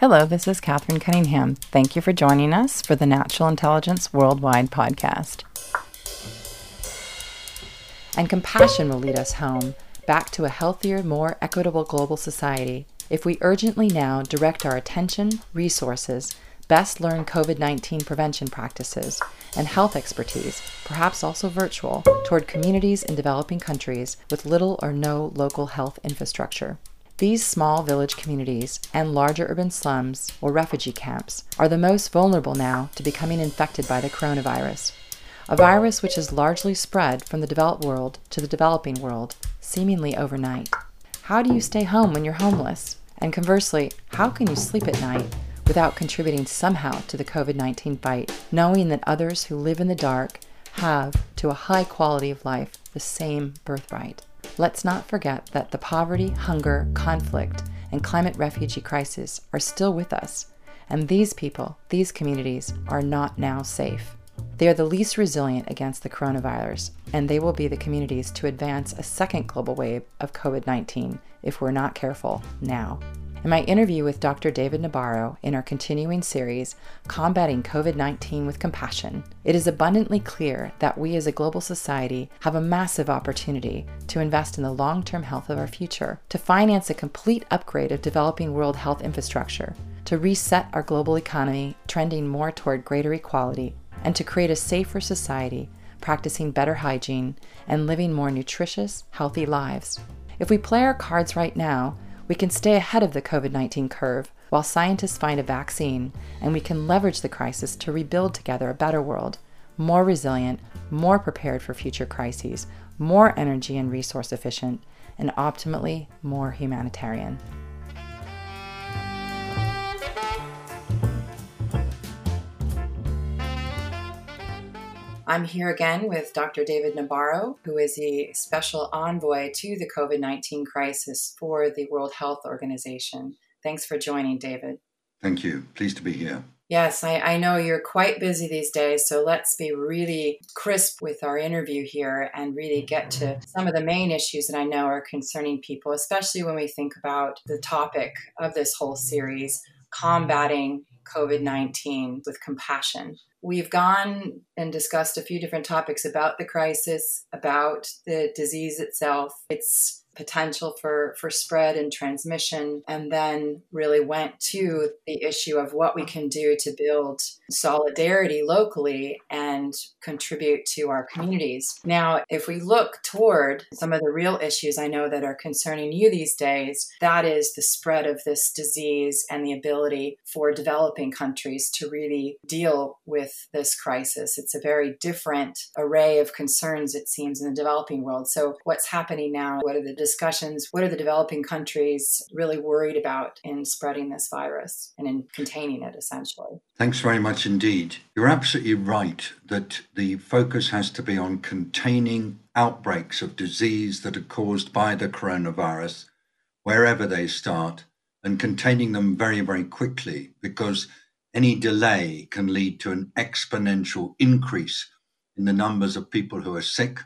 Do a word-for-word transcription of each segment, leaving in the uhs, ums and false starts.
Hello, this is Katherine Cunningham. Thank you for joining us for the Natural Intelligence Worldwide podcast. And compassion will lead us home, back to a healthier, more equitable global society, if we urgently now direct our attention, resources, best learn COVID nineteen prevention practices, and health expertise, perhaps also virtual, toward communities in developing countries with little or no local health infrastructure. These small village communities and larger urban slums or refugee camps are the most vulnerable now to becoming infected by the coronavirus, a virus which has largely spread from the developed world to the developing world, seemingly overnight. How do you stay home when you're homeless? And conversely, how can you sleep at night without contributing somehow to the COVID nineteen fight, knowing that others who live in the dark have, to a high quality of life, the same birthright? Let's not forget that the poverty, hunger, conflict, and climate refugee crisis are still with us, and these people, these communities, are not now safe. They are the least resilient against the coronavirus, and they will be the communities to advance a second global wave of COVID nineteen if we're not careful now. In my interview with Doctor David Nabarro in our continuing series, Combating COVID nineteen with Compassion, it is abundantly clear that we as a global society have a massive opportunity to invest in the long-term health of our future, to finance a complete upgrade of developing world health infrastructure, to reset our global economy trending more toward greater equality, and to create a safer society, practicing better hygiene and living more nutritious, healthy lives. If we play our cards right now, we can stay ahead of the COVID nineteen curve while scientists find a vaccine, and we can leverage the crisis to rebuild together a better world, more resilient, more prepared for future crises, more energy and resource efficient, and ultimately more humanitarian. I'm here again with Doctor David Nabarro, who is the special envoy to the COVID nineteen crisis for the World Health Organization. Thanks for joining, David. Thank you. Pleased to be here. Yes, I, I know you're quite busy these days, so let's be really crisp with our interview here and really get to some of the main issues that I know are concerning people, especially when we think about the topic of this whole series, combating COVID nineteen with compassion. We've gone and discussed a few different topics about the crisis, about the disease itself, its potential for, for spread and transmission, and then really went to the issue of what we can do to build solidarity locally and contribute to our communities. Now, if we look toward some of the real issues I know that are concerning you these days, that is the spread of this disease and the ability for developing countries to really deal with this crisis. It's a very different array of concerns, it seems, in the developing world. So what's happening now? What are the discussions? What are the developing countries really worried about in spreading this virus and in containing it, essentially? Thanks very much indeed. You're absolutely right that the focus has to be on containing outbreaks of disease that are caused by the coronavirus, wherever they start, and containing them very, very quickly, because any delay can lead to an exponential increase in the numbers of people who are sick.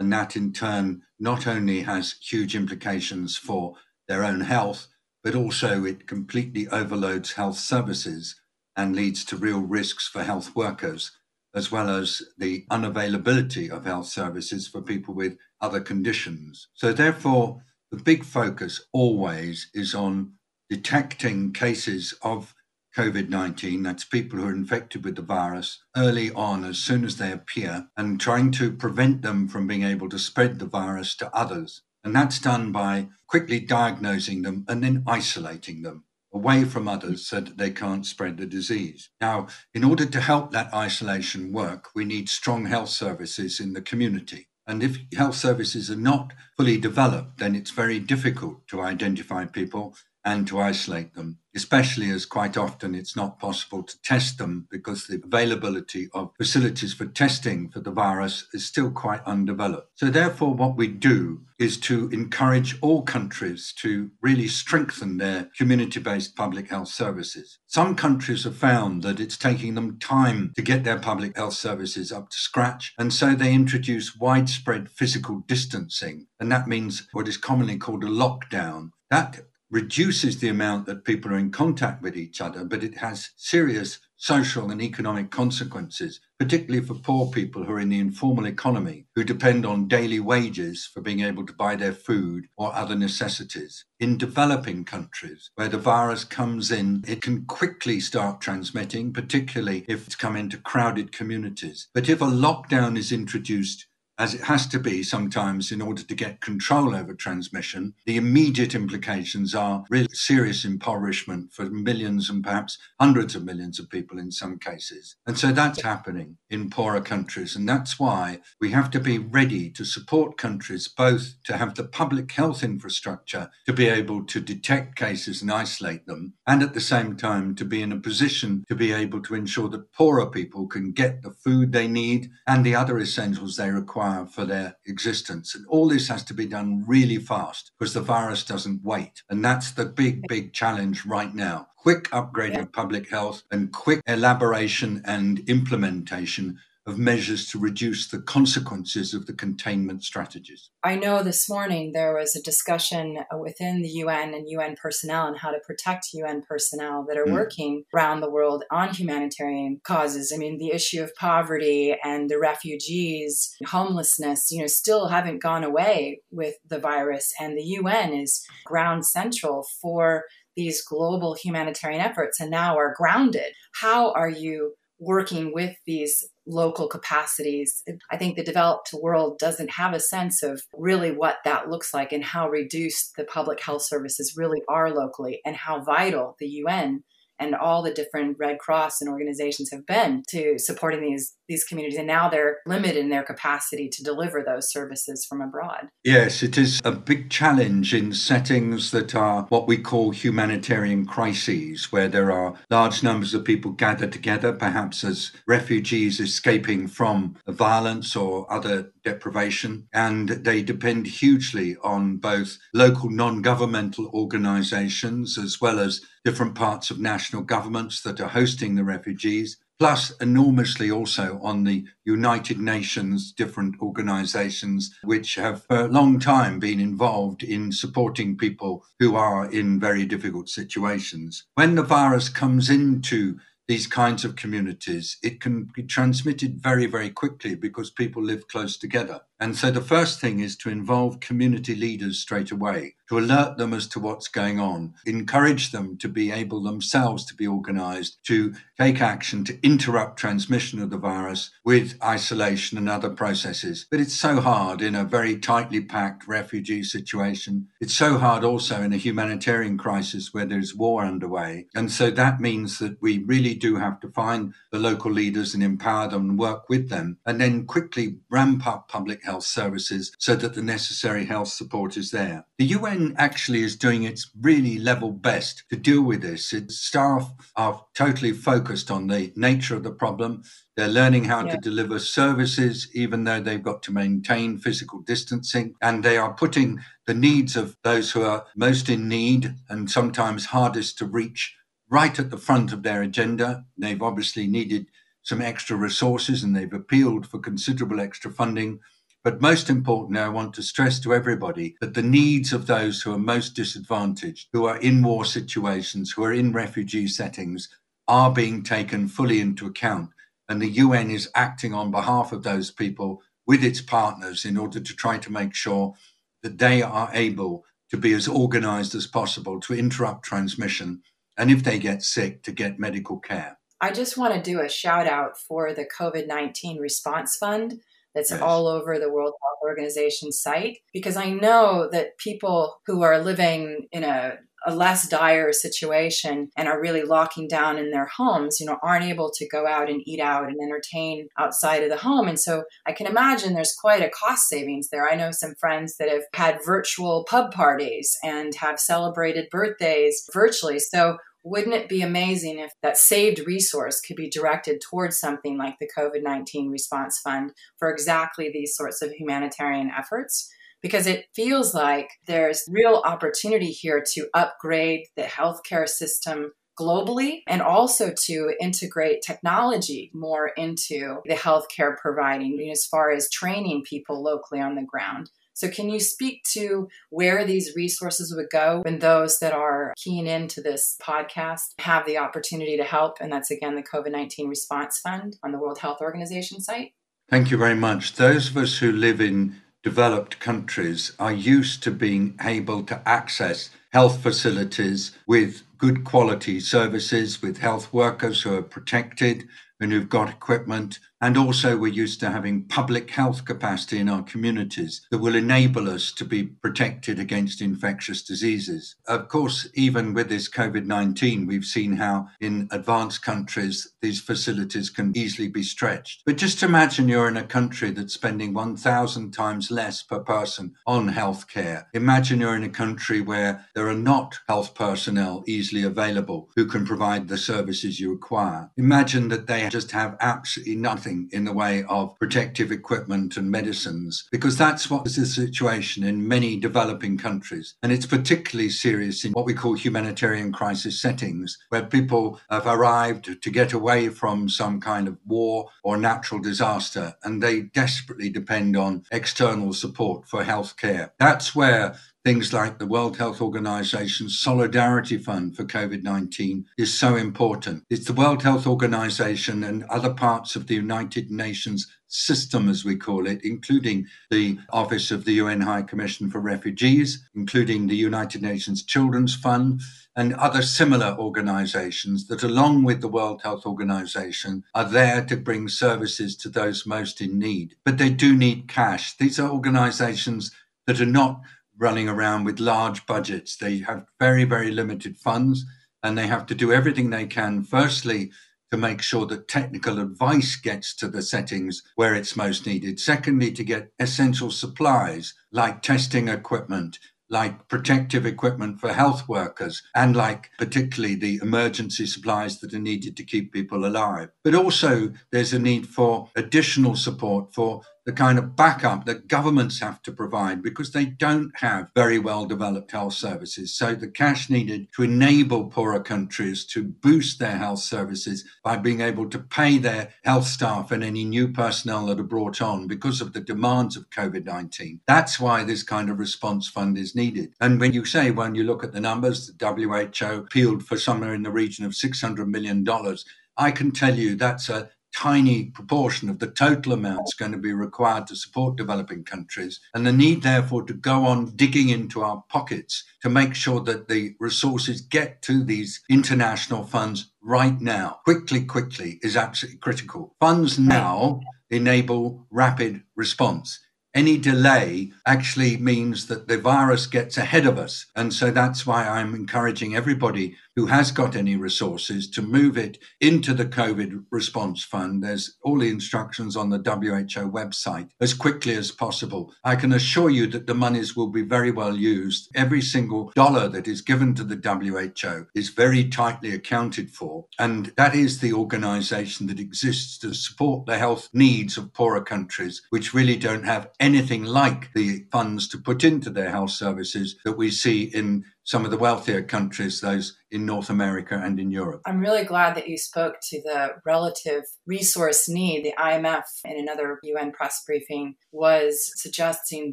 And that in turn not only has huge implications for their own health, but also it completely overloads health services and leads to real risks for health workers, as well as the unavailability of health services for people with other conditions. So therefore, the big focus always is on detecting cases of COVID nineteen, that's people who are infected with the virus, early on, as soon as they appear, and trying to prevent them from being able to spread the virus to others. And that's done by quickly diagnosing them and then isolating them away from others so that they can't spread the disease. Now, in order to help that isolation work, we need strong health services in the community. And if health services are not fully developed, then it's very difficult to identify people and to isolate them, especially as quite often it's not possible to test them because the availability of facilities for testing for the virus is still quite undeveloped. So therefore, what we do is to encourage all countries to really strengthen their community-based public health services. Some countries have found that it's taking them time to get their public health services up to scratch, and so they introduce widespread physical distancing, and that means what is commonly called a lockdown. That reduces the amount that people are in contact with each other, but it has serious social and economic consequences, particularly for poor people who are in the informal economy, who depend on daily wages for being able to buy their food or other necessities. In developing countries where the virus comes in, it can quickly start transmitting, particularly if it's come into crowded communities. But if a lockdown is introduced, as it has to be sometimes in order to get control over transmission, the immediate implications are really serious impoverishment for millions and perhaps hundreds of millions of people in some cases. And so that's happening in poorer countries. And that's why we have to be ready to support countries, both to have the public health infrastructure to be able to detect cases and isolate them, and at the same time to be in a position to be able to ensure that poorer people can get the food they need and the other essentials they require for their existence. And all this has to be done really fast because the virus doesn't wait. And that's the big, big challenge right now. Quick upgrade yeah. of public health and quick elaboration and implementation of measures to reduce the consequences of the containment strategies. I know this morning there was a discussion within the U N and U N personnel on how to protect U N personnel that are mm. working around the world on humanitarian causes. I mean, the issue of poverty and the refugees, homelessness, you know, still haven't gone away with the virus. And the U N is ground central for these global humanitarian efforts and now are grounded. How are you working with these local capacities? I think the developed world doesn't have a sense of really what that looks like and how reduced the public health services really are locally and how vital the U N and all the different Red Cross and organizations have been to supporting these these communities. And now they're limited in their capacity to deliver those services from abroad. Yes, it is a big challenge in settings that are what we call humanitarian crises, where there are large numbers of people gathered together, perhaps as refugees escaping from violence or other deprivation. And they depend hugely on both local non-governmental organizations, as well as different parts of national governments that are hosting the refugees, plus enormously also on the United Nations different organizations, which have for a long time been involved in supporting people who are in very difficult situations. When the virus comes into these kinds of communities, it can be transmitted very, very quickly because people live close together. And so the first thing is to involve community leaders straight away, to alert them as to what's going on, encourage them to be able themselves to be organized, to take action, to interrupt transmission of the virus with isolation and other processes. But it's so hard in a very tightly packed refugee situation. It's so hard also in a humanitarian crisis where there's war underway. And so that means that we really do have to find the local leaders and empower them and work with them, and then quickly ramp up public health services so that the necessary health support is there. The U N actually is doing its really level best to deal with this. Its staff are totally focused on the nature of the problem. They're learning how yeah. to deliver services, even though they've got to maintain physical distancing. And they are putting the needs of those who are most in need and sometimes hardest to reach right at the front of their agenda. They've obviously needed some extra resources and they've appealed for considerable extra funding. But most importantly, I want to stress to everybody that the needs of those who are most disadvantaged, who are in war situations, who are in refugee settings, are being taken fully into account. And the U N is acting on behalf of those people with its partners in order to try to make sure that they are able to be as organized as possible to interrupt transmission, and if they get sick, to get medical care. I just want to do a shout out for the COVID nineteen Response Fund that's yes. all over the World Health Organization site, because I know that people who are living in a, a less dire situation and are really locking down in their homes, you know, aren't able to go out and eat out and entertain outside of the home. And so I can imagine there's quite a cost savings there. I know some friends that have had virtual pub parties and have celebrated birthdays virtually. So wouldn't it be amazing if that saved resource could be directed towards something like the COVID nineteen Response Fund for exactly these sorts of humanitarian efforts? Because it feels like there's real opportunity here to upgrade the healthcare system globally and also to integrate technology more into the healthcare providing, as far as training people locally on the ground. So can you speak to where these resources would go and those that are keen into this podcast have the opportunity to help? And that's, again, the COVID nineteen Response Fund on the World Health Organization site. Thank you very much. Those of us who live in developed countries are used to being able to access health facilities with good quality services, with health workers who are protected and who've got equipment. And also we're used to having public health capacity in our communities that will enable us to be protected against infectious diseases. Of course, even with this COVID nineteen, we've seen how in advanced countries, these facilities can easily be stretched. But just imagine you're in a country that's spending one thousand times less per person on healthcare. Imagine you're in a country where there are not health personnel easily available who can provide the services you require. Imagine that they just have absolutely nothing in the way of protective equipment and medicines, because that's what is the situation in many developing countries. And it's particularly serious in what we call humanitarian crisis settings, where people have arrived to get away from some kind of war or natural disaster, and they desperately depend on external support for healthcare. That's where things like the World Health Organization's Solidarity Fund for COVID nineteen is so important. It's the World Health Organization and other parts of the United Nations system, as we call it, including the Office of the U N High Commissioner for Refugees, including the United Nations Children's Fund, and other similar organizations that, along with the World Health Organization, are there to bring services to those most in need. But they do need cash. These are organizations that are not running around with large budgets. They have very, very limited funds, and they have to do everything they can, firstly, to make sure that technical advice gets to the settings where it's most needed. Secondly, to get essential supplies like testing equipment, like protective equipment for health workers, and like particularly the emergency supplies that are needed to keep people alive. But also there's a need for additional support for the kind of backup that governments have to provide, because they don't have very well developed health services. So the cash needed to enable poorer countries to boost their health services by being able to pay their health staff and any new personnel that are brought on because of the demands of COVID nineteen. That's why this kind of response fund is needed. And when you say, when you look at the numbers, the W H O appealed for somewhere in the region of six hundred million dollars. I can tell you that's a tiny proportion of the total amount is going to be required to support developing countries, and the need therefore to go on digging into our pockets to make sure that the resources get to these international funds right now, quickly, quickly, is absolutely critical. Funds now enable rapid response. Any delay actually means that the virus gets ahead of us. And so that's why I'm encouraging everybody who has got any resources to move it into the COVID response fund. There's all the instructions on the W H O website as quickly as possible. I can assure you that the monies will be very well used. Every single dollar that is given to the W H O is very tightly accounted for. And that is the organization that exists to support the health needs of poorer countries, which really don't have anything like the funds to put into their health services that we see in some of the wealthier countries, those in North America and in Europe. I'm really glad that you spoke to the relative resource need. The I M F in another U N press briefing was suggesting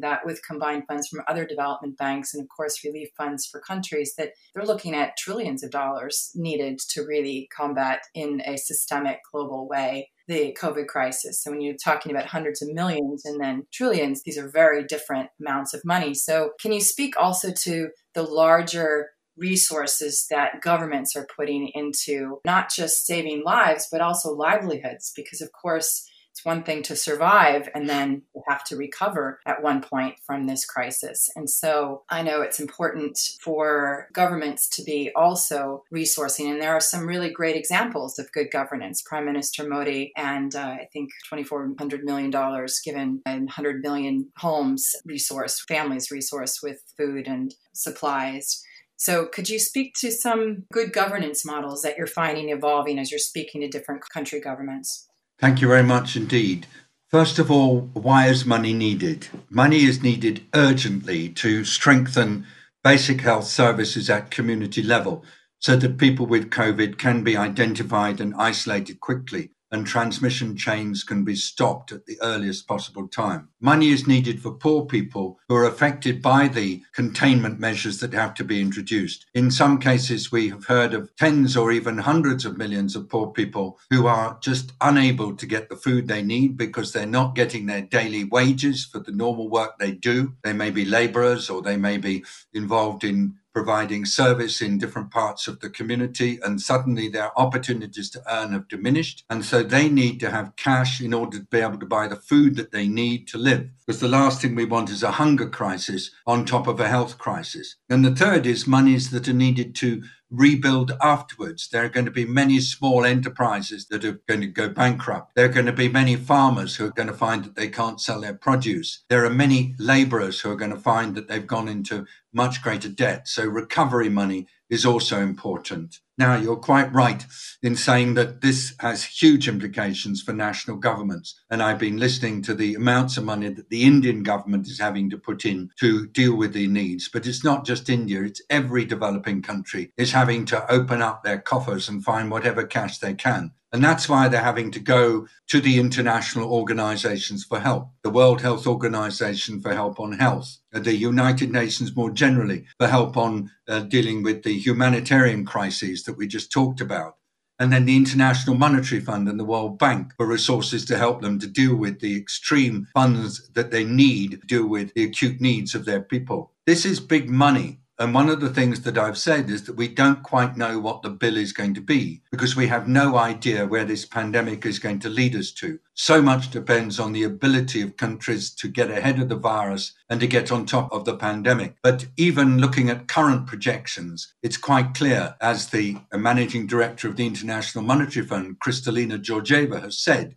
that with combined funds from other development banks and, of course, relief funds for countries, that they're looking at trillions of dollars needed to really combat in a systemic global way the COVID crisis. So when you're talking about hundreds of millions and then trillions, these are very different amounts of money. So can you speak also to the larger resources that governments are putting into not just saving lives, but also livelihoods? Because, of course, it's one thing to survive and then you have to recover at one point from this crisis. And so I know it's important for governments to be also resourcing. And there are some really great examples of good governance. Prime Minister Modi and uh, I think two thousand four hundred million dollars given and one hundred million homes resource, families resource with food and supplies. So could you speak to some good governance models that you're finding evolving as you're speaking to different country governments? Thank you very much indeed. First of all, why is money needed? Money is needed urgently to strengthen basic health services at community level so that people with COVID can be identified and isolated quickly. and transmission chains can be stopped at the earliest possible time. Money is needed for poor people who are affected by the containment measures that have to be introduced. In some cases, we have heard of tens or even hundreds of millions of poor people who are just unable to get the food they need because they're not getting their daily wages for the normal work they do. They may be laborers or they may be involved in providing service in different parts of the community, and suddenly their opportunities to earn have diminished. And so they need to have cash in order to be able to buy the food that they need to live. Because the last thing we want is a hunger crisis on top of a health crisis. And the third is monies that are needed to rebuild afterwards. There are going to be many small enterprises that are going to go bankrupt. There are going to be many farmers who are going to find that they can't sell their produce. There are many laborers who are going to find that they've gone into much greater debt. So recovery money is also important. Now, you're quite right in saying that this has huge implications for national governments. And I've been listening to the amounts of money that the Indian government is having to put in to deal with the needs. But it's not just India, it's every developing country is having to open up their coffers and find whatever cash they can. And that's why they're having to go to the international organizations for help, the World Health Organization for help on health, the United Nations more generally for help on uh, dealing with the humanitarian crises that we just talked about, and then the International Monetary Fund and the World Bank for resources to help them to deal with the extreme funds that they need to deal with the acute needs of their people. This is big money. And one of the things that I've said is that we don't quite know what the bill is going to be because we have no idea where this pandemic is going to lead us to. So much depends on the ability of countries to get ahead of the virus and to get on top of the pandemic. But even looking at current projections, it's quite clear, as the managing director of the International Monetary Fund, Kristalina Georgieva, has said,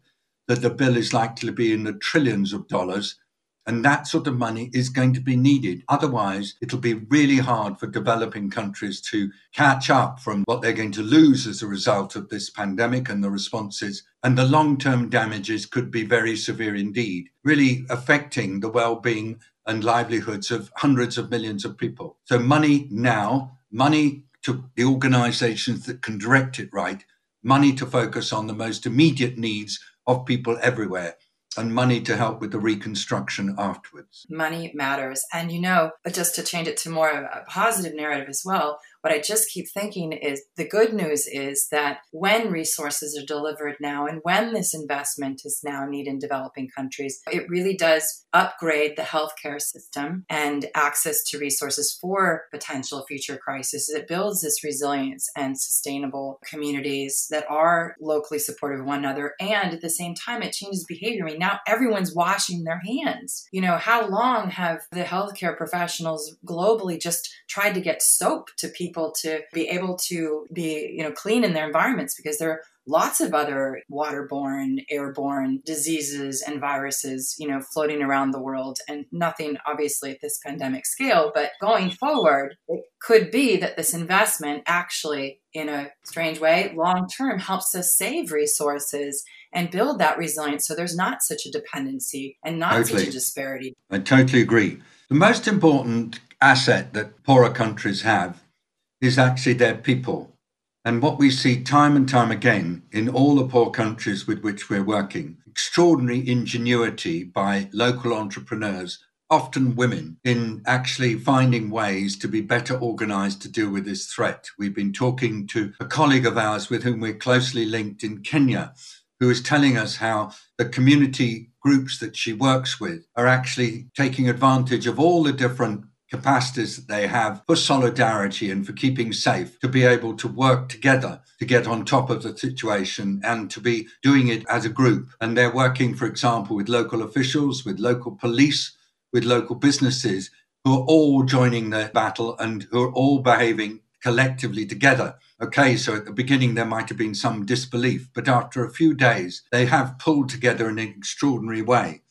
that the bill is likely to be in the trillions of dollars. And that sort of money is going to be needed. Otherwise, it'll be really hard for developing countries to catch up from what they're going to lose as a result of this pandemic and the responses. And the long-term damages could be very severe indeed, really affecting the well-being and livelihoods of hundreds of millions of people. So money now, money to the organizations that can direct it right, money to focus on the most immediate needs of people everywhere, and money to help with the reconstruction afterwards. Money matters. And, you know, just to change it to more of a positive narrative as well, what I just keep thinking is the good news is that when resources are delivered now and when this investment is now needed in developing countries, it really does upgrade the healthcare system and access to resources for potential future crises. It builds this resilience and sustainable communities that are locally supportive of one another. And at the same time, it changes behavior. I mean, now everyone's washing their hands. You know, how long have the healthcare professionals globally just tried to get soap to people? people to be able to be, you know, clean in their environments, because there are lots of other waterborne, airborne diseases and viruses, you know, floating around the world, and nothing obviously at this pandemic scale. But going forward, it could be that this investment actually, in a strange way, long term helps us save resources and build that resilience so there's not such a dependency and not totally. Such a disparity. I totally agree. The most important asset that poorer countries have is actually their people. And what we see time and time again in all the poor countries with which we're working, extraordinary ingenuity by local entrepreneurs, often women, in actually finding ways to be better organized to deal with this threat. We've been talking to a colleague of ours with whom we're closely linked in Kenya, who is telling us how the community groups that she works with are actually taking advantage of all the different capacities that they have for solidarity and for keeping safe, to be able to work together to get on top of the situation and to be doing it as a group. And they're working, for example, with local officials, with local police, with local businesses, who are all joining the battle and who are all behaving collectively together. Okay, so at the beginning, there might have been some disbelief, but after a few days, they have pulled together in an extraordinary way.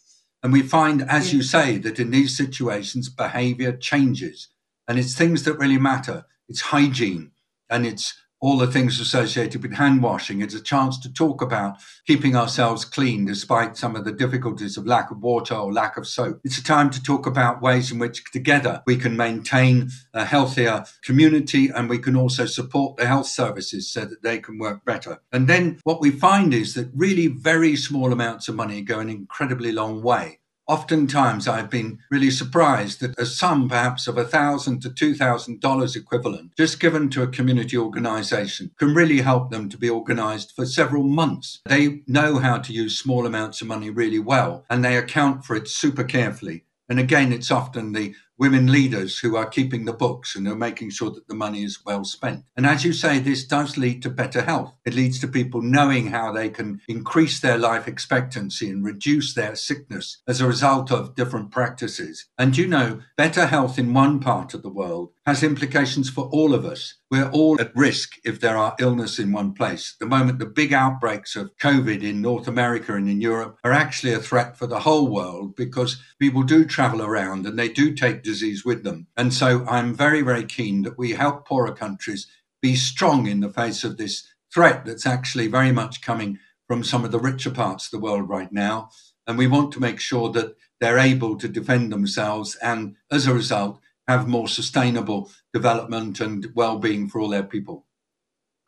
And we find, as you say, that in these situations, behavior changes. And it's things that really matter. It's hygiene and it's all the things associated with hand washing. It's a chance to talk about keeping ourselves clean despite some of the difficulties of lack of water or lack of soap. It's a time to talk about ways in which together we can maintain a healthier community, and we can also support the health services so that they can work better. And then what we find is that really very small amounts of money go an incredibly long way. Oftentimes, I've been really surprised that a sum perhaps of one thousand to two thousand dollars equivalent just given to a community organisation can really help them to be organised for several months. They know how to use small amounts of money really well, and they account for it super carefully. And again, it's often the women leaders who are keeping the books and are making sure that the money is well spent. And as you say, this does lead to better health. It leads to people knowing how they can increase their life expectancy and reduce their sickness as a result of different practices. And you know, better health in one part of the world has implications for all of us. We're all at risk if there are illness in one place. At the moment, the big outbreaks of COVID in North America and in Europe are actually a threat for the whole world, because people do travel around and they do take disease with them. And so I'm very, very keen that we help poorer countries be strong in the face of this threat that's actually very much coming from some of the richer parts of the world right now. And we want to make sure that they're able to defend themselves and, as a result, have more sustainable development and well-being for all their people.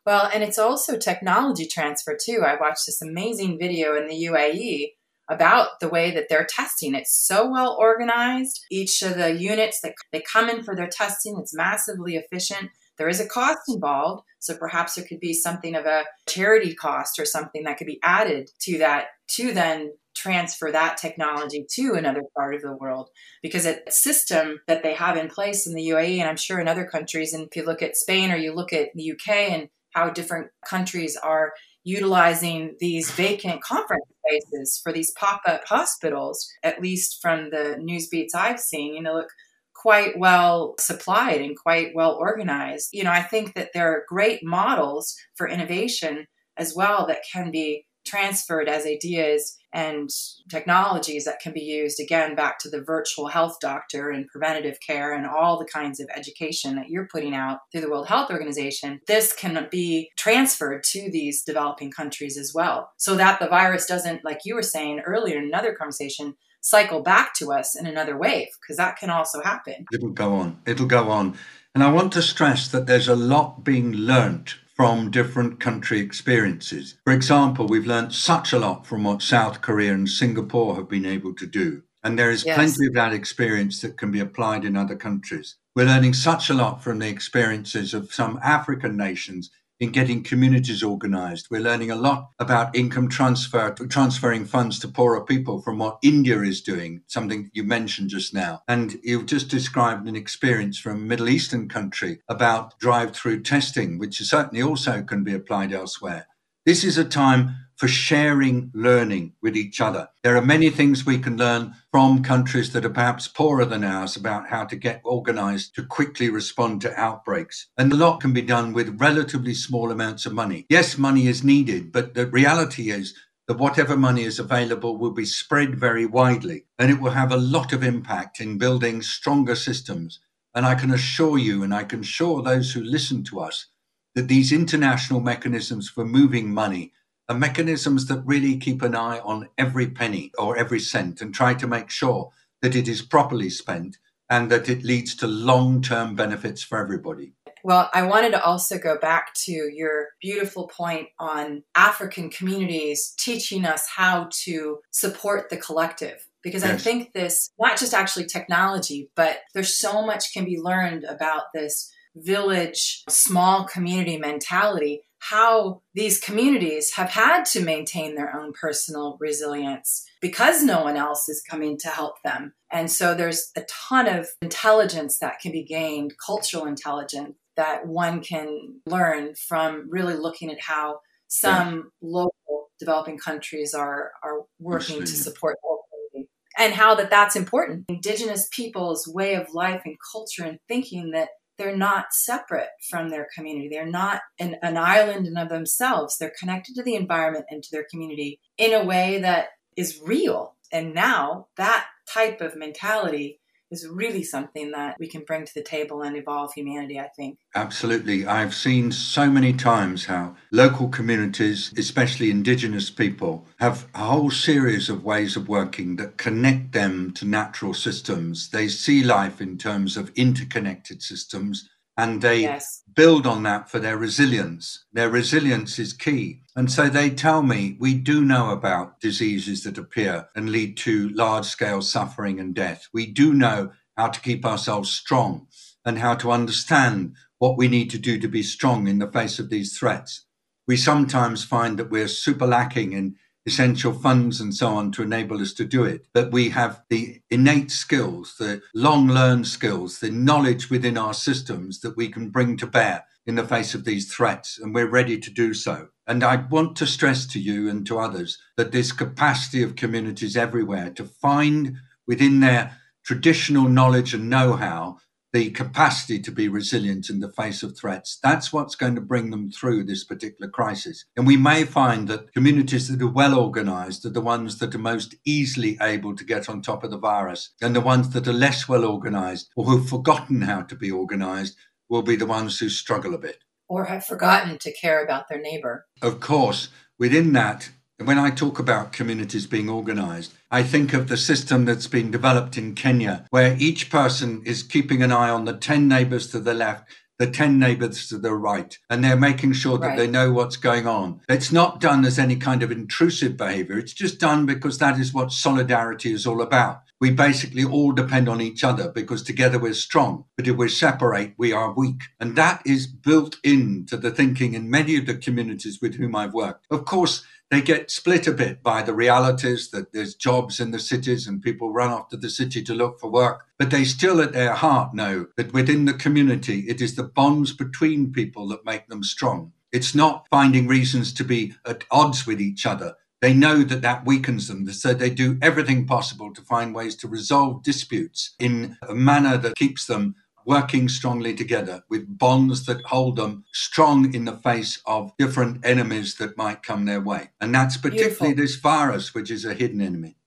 Well, and it's also technology transfer too. I watched this amazing video in the U A E about the way that they're testing. It's so well organized. Each of the units that they come in for their testing, it's massively efficient. There is a cost involved, so perhaps there could be something of a charity cost or something that could be added to that to then transfer that technology to another part of the world, because it's a system that they have in place in the U A E, and I'm sure in other countries. And if you look at Spain or you look at the U K and how different countries are utilizing these vacant conference spaces for these pop-up hospitals, at least from the news beats I've seen, you know, look quite well supplied and quite well organized. You know, I think that there are great models for innovation as well that can be transferred as ideas and technologies that can be used, again, back to the virtual health doctor and preventative care and all the kinds of education that you're putting out through the World Health Organization. This can be transferred to these developing countries as well, so that the virus doesn't, like you were saying earlier in another conversation, cycle back to us in another wave, because that can also happen. It'll go on. It'll go on. And I want to stress that there's a lot being learnt from different country experiences. For example, we've learned such a lot from what South Korea and Singapore have been able to do. And there is yes. plenty of that experience that can be applied in other countries. We're learning such a lot from the experiences of some African nations in getting communities organized. We're learning a lot about income transfer, transferring funds to poorer people, from what India is doing, something that you mentioned just now. And you've just described an experience from a Middle Eastern country about drive-through testing, which certainly also can be applied elsewhere. This is a time for sharing learning with each other. There are many things we can learn from countries that are perhaps poorer than ours about how to get organized to quickly respond to outbreaks. And a lot can be done with relatively small amounts of money. Yes, money is needed, but the reality is that whatever money is available will be spread very widely, and it will have a lot of impact in building stronger systems. And I can assure you, and I can assure those who listen to us, that these international mechanisms for moving money are mechanisms that really keep an eye on every penny or every cent and try to make sure that it is properly spent and that it leads to long-term benefits for everybody. Well, I wanted to also go back to your beautiful point on African communities teaching us how to support the collective. Because yes. I think this, not just actually technology, but there's so much can be learned about this village, small community mentality, how these communities have had to maintain their own personal resilience because no one else is coming to help them. And so there's a ton of intelligence that can be gained, cultural intelligence, that one can learn from really looking at how some yeah. local developing countries are, are working to support locally, and how that that's important. Indigenous people's way of life and culture and thinking that they're not separate from their community. They're not an, an island in of themselves. They're connected to the environment and to their community in a way that is real. And now that type of mentality is really something that we can bring to the table and evolve humanity, I think. Absolutely. I've seen so many times how local communities, especially Indigenous people, have a whole series of ways of working that connect them to natural systems. They see life in terms of interconnected systems, and they yes. build on that for their resilience. Their resilience is key. And so they tell me, we do know about diseases that appear and lead to large-scale suffering and death. We do know how to keep ourselves strong and how to understand what we need to do to be strong in the face of these threats. We sometimes find that we're super lacking in essential funds and so on to enable us to do it. But we have the innate skills, the long-learned skills, the knowledge within our systems that we can bring to bear in the face of these threats, and we're ready to do so. And I want to stress to you and to others that this capacity of communities everywhere to find within their traditional knowledge and know-how the capacity to be resilient in the face of threats. That's what's going to bring them through this particular crisis. And we may find that communities that are well organized are the ones that are most easily able to get on top of the virus, and the ones that are less well organized or who've forgotten how to be organized will be the ones who struggle a bit. Or have forgotten to care about their neighbor. Of course, within that, when I talk about communities being organized, I think of the system that's been developed in Kenya, where each person is keeping an eye on the ten neighbors to the left, the ten neighbors to the right, and they're making sure that right. they know what's going on. It's not done as any kind of intrusive behavior. It's just done because that is what solidarity is all about. We basically all depend on each other because together we're strong, but if we separate, we are weak. And that is built into the thinking in many of the communities with whom I've worked. Of course, they get split a bit by the realities that there's jobs in the cities and people run off to the city to look for work. But they still at their heart know that within the community, it is the bonds between people that make them strong. It's not finding reasons to be at odds with each other. They know that that weakens them, so they do everything possible to find ways to resolve disputes in a manner that keeps them working strongly together with bonds that hold them strong in the face of different enemies that might come their way. And that's particularly beautiful. This virus, which is a hidden enemy.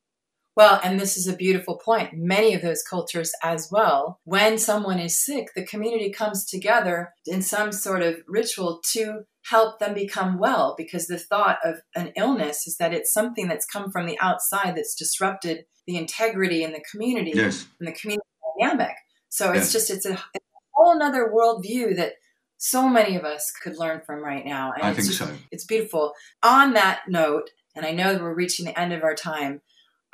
Well, and this is a beautiful point. Many of those cultures as well, when someone is sick, the community comes together in some sort of ritual to help them become well, because the thought of an illness is that it's something that's come from the outside that's disrupted the integrity in the community yes. and the community dynamic. So it's yes. just, it's a, it's a whole nother worldview that so many of us could learn from right now. And I it's think just, so. It's beautiful. On that note, and I know that we're reaching the end of our time,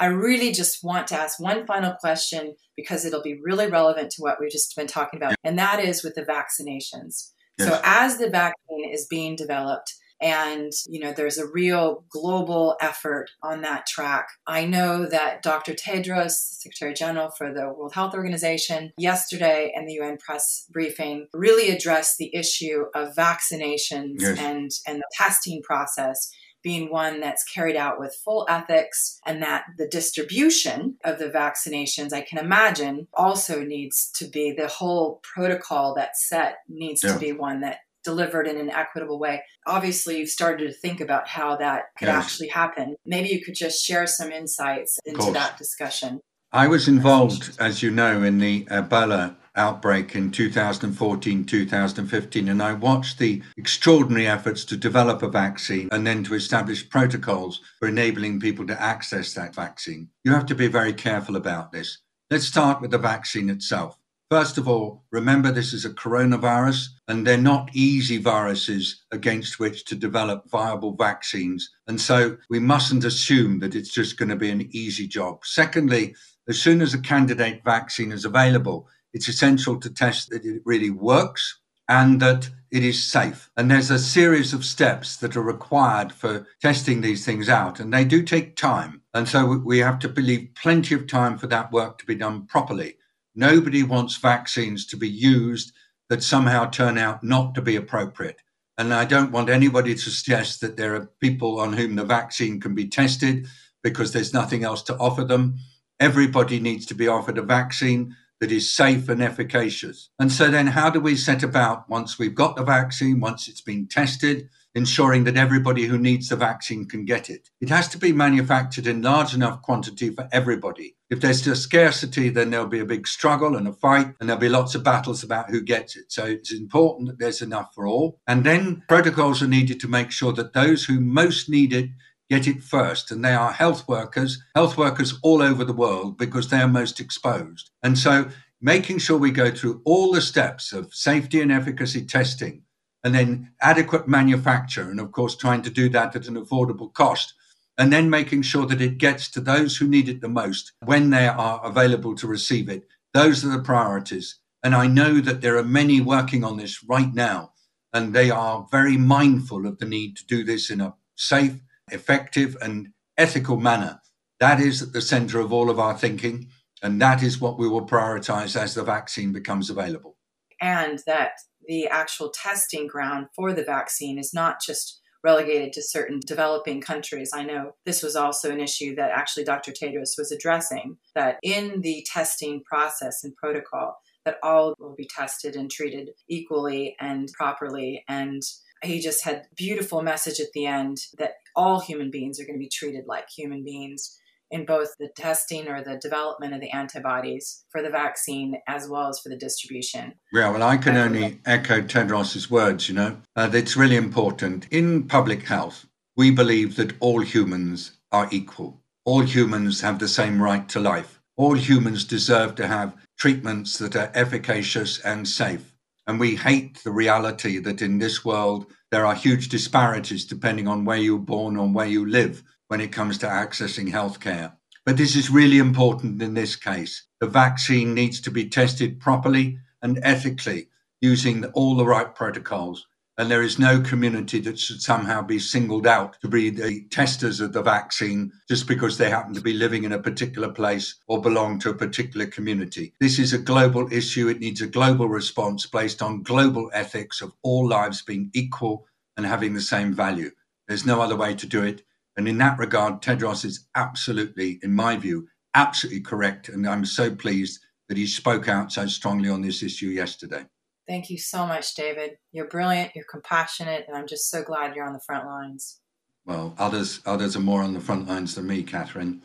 I really just want to ask one final question because it'll be really relevant to what we've just been talking about. Yes. And that is with the vaccinations. Yes. So as the vaccine is being developed, and, you know, there's a real global effort on that track. I know that Doctor Tedros, Secretary General for the World Health Organization, yesterday in the U N press briefing really addressed the issue of vaccinations yes. and, and the testing process being one that's carried out with full ethics, and that the distribution of the vaccinations, I can imagine, also needs to be the whole protocol that's set needs yeah. to be one that delivered in an equitable way. Obviously, you've started to think about how that could yes. actually happen. Maybe you could just share some insights into that discussion. I was involved, as you know, in the Ebola outbreak in two thousand fourteen, two thousand fifteen, and I watched the extraordinary efforts to develop a vaccine and then to establish protocols for enabling people to access that vaccine. You have to be very careful about this. Let's start with the vaccine itself. First of all, remember this is a coronavirus, and they're not easy viruses against which to develop viable vaccines. And so we mustn't assume that it's just going to be an easy job. Secondly, as soon as a candidate vaccine is available, it's essential to test that it really works and that it is safe. And there's a series of steps that are required for testing these things out, and they do take time. And so we have to leave plenty of time for that work to be done properly. Nobody wants vaccines to be used that somehow turn out not to be appropriate. And I don't want anybody to suggest that there are people on whom the vaccine can be tested because there's nothing else to offer them. Everybody needs to be offered a vaccine that is safe and efficacious. And so then how do we set about, once we've got the vaccine, once it's been tested, ensuring that everybody who needs the vaccine can get it. It has to be manufactured in large enough quantity for everybody. If there's a scarcity, then there'll be a big struggle and a fight, and there'll be lots of battles about who gets it. So it's important that there's enough for all. And then protocols are needed to make sure that those who most need it get it first, and they are health workers, health workers all over the world, because they're most exposed. And so making sure we go through all the steps of safety and efficacy testing, and then adequate manufacture, and of course trying to do that at an affordable cost, and then making sure that it gets to those who need it the most when they are available to receive it. Those are the priorities. And I know that there are many working on this right now, and they are very mindful of the need to do this in a safe, effective and ethical manner. That is at the centre of all of our thinking, and that is what we will prioritise as the vaccine becomes available. And that the actual testing ground for the vaccine is not just relegated to certain developing countries. I know this was also an issue that actually Doctor Tedros was addressing, that in the testing process and protocol, that all will be tested and treated equally and properly. And he just had a beautiful message at the end that all human beings are going to be treated like human beings in both the testing or the development of the antibodies for the vaccine as well as for the distribution. Yeah, well, I can only echo Tedros' words, you know. Uh, that's really important. In public health, we believe that all humans are equal. All humans have the same right to life. All humans deserve to have treatments that are efficacious and safe. And we hate the reality that in this world, there are huge disparities depending on where you're born or where you live when it comes to accessing healthcare. But this is really important in this case. The vaccine needs to be tested properly and ethically using all the right protocols. And there is no community that should somehow be singled out to be the testers of the vaccine just because they happen to be living in a particular place or belong to a particular community. This is a global issue. It needs a global response based on global ethics of all lives being equal and having the same value. There's no other way to do it. And in that regard, Tedros is absolutely, in my view, absolutely correct. And I'm so pleased that he spoke out so strongly on this issue yesterday. Thank you so much, David. You're brilliant, you're compassionate, and I'm just so glad you're on the front lines. Well, others others are more on the front lines than me, Katherine,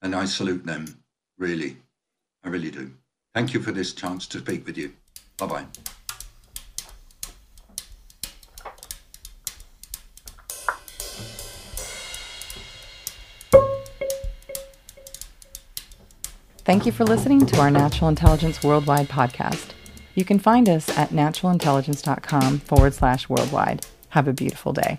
and I salute them, really. I really do. Thank you for this chance to speak with you. Bye-bye. Thank you for listening to our Natural Intelligence Worldwide podcast. You can find us at naturalintelligence dot com forward slash worldwide. Have a beautiful day.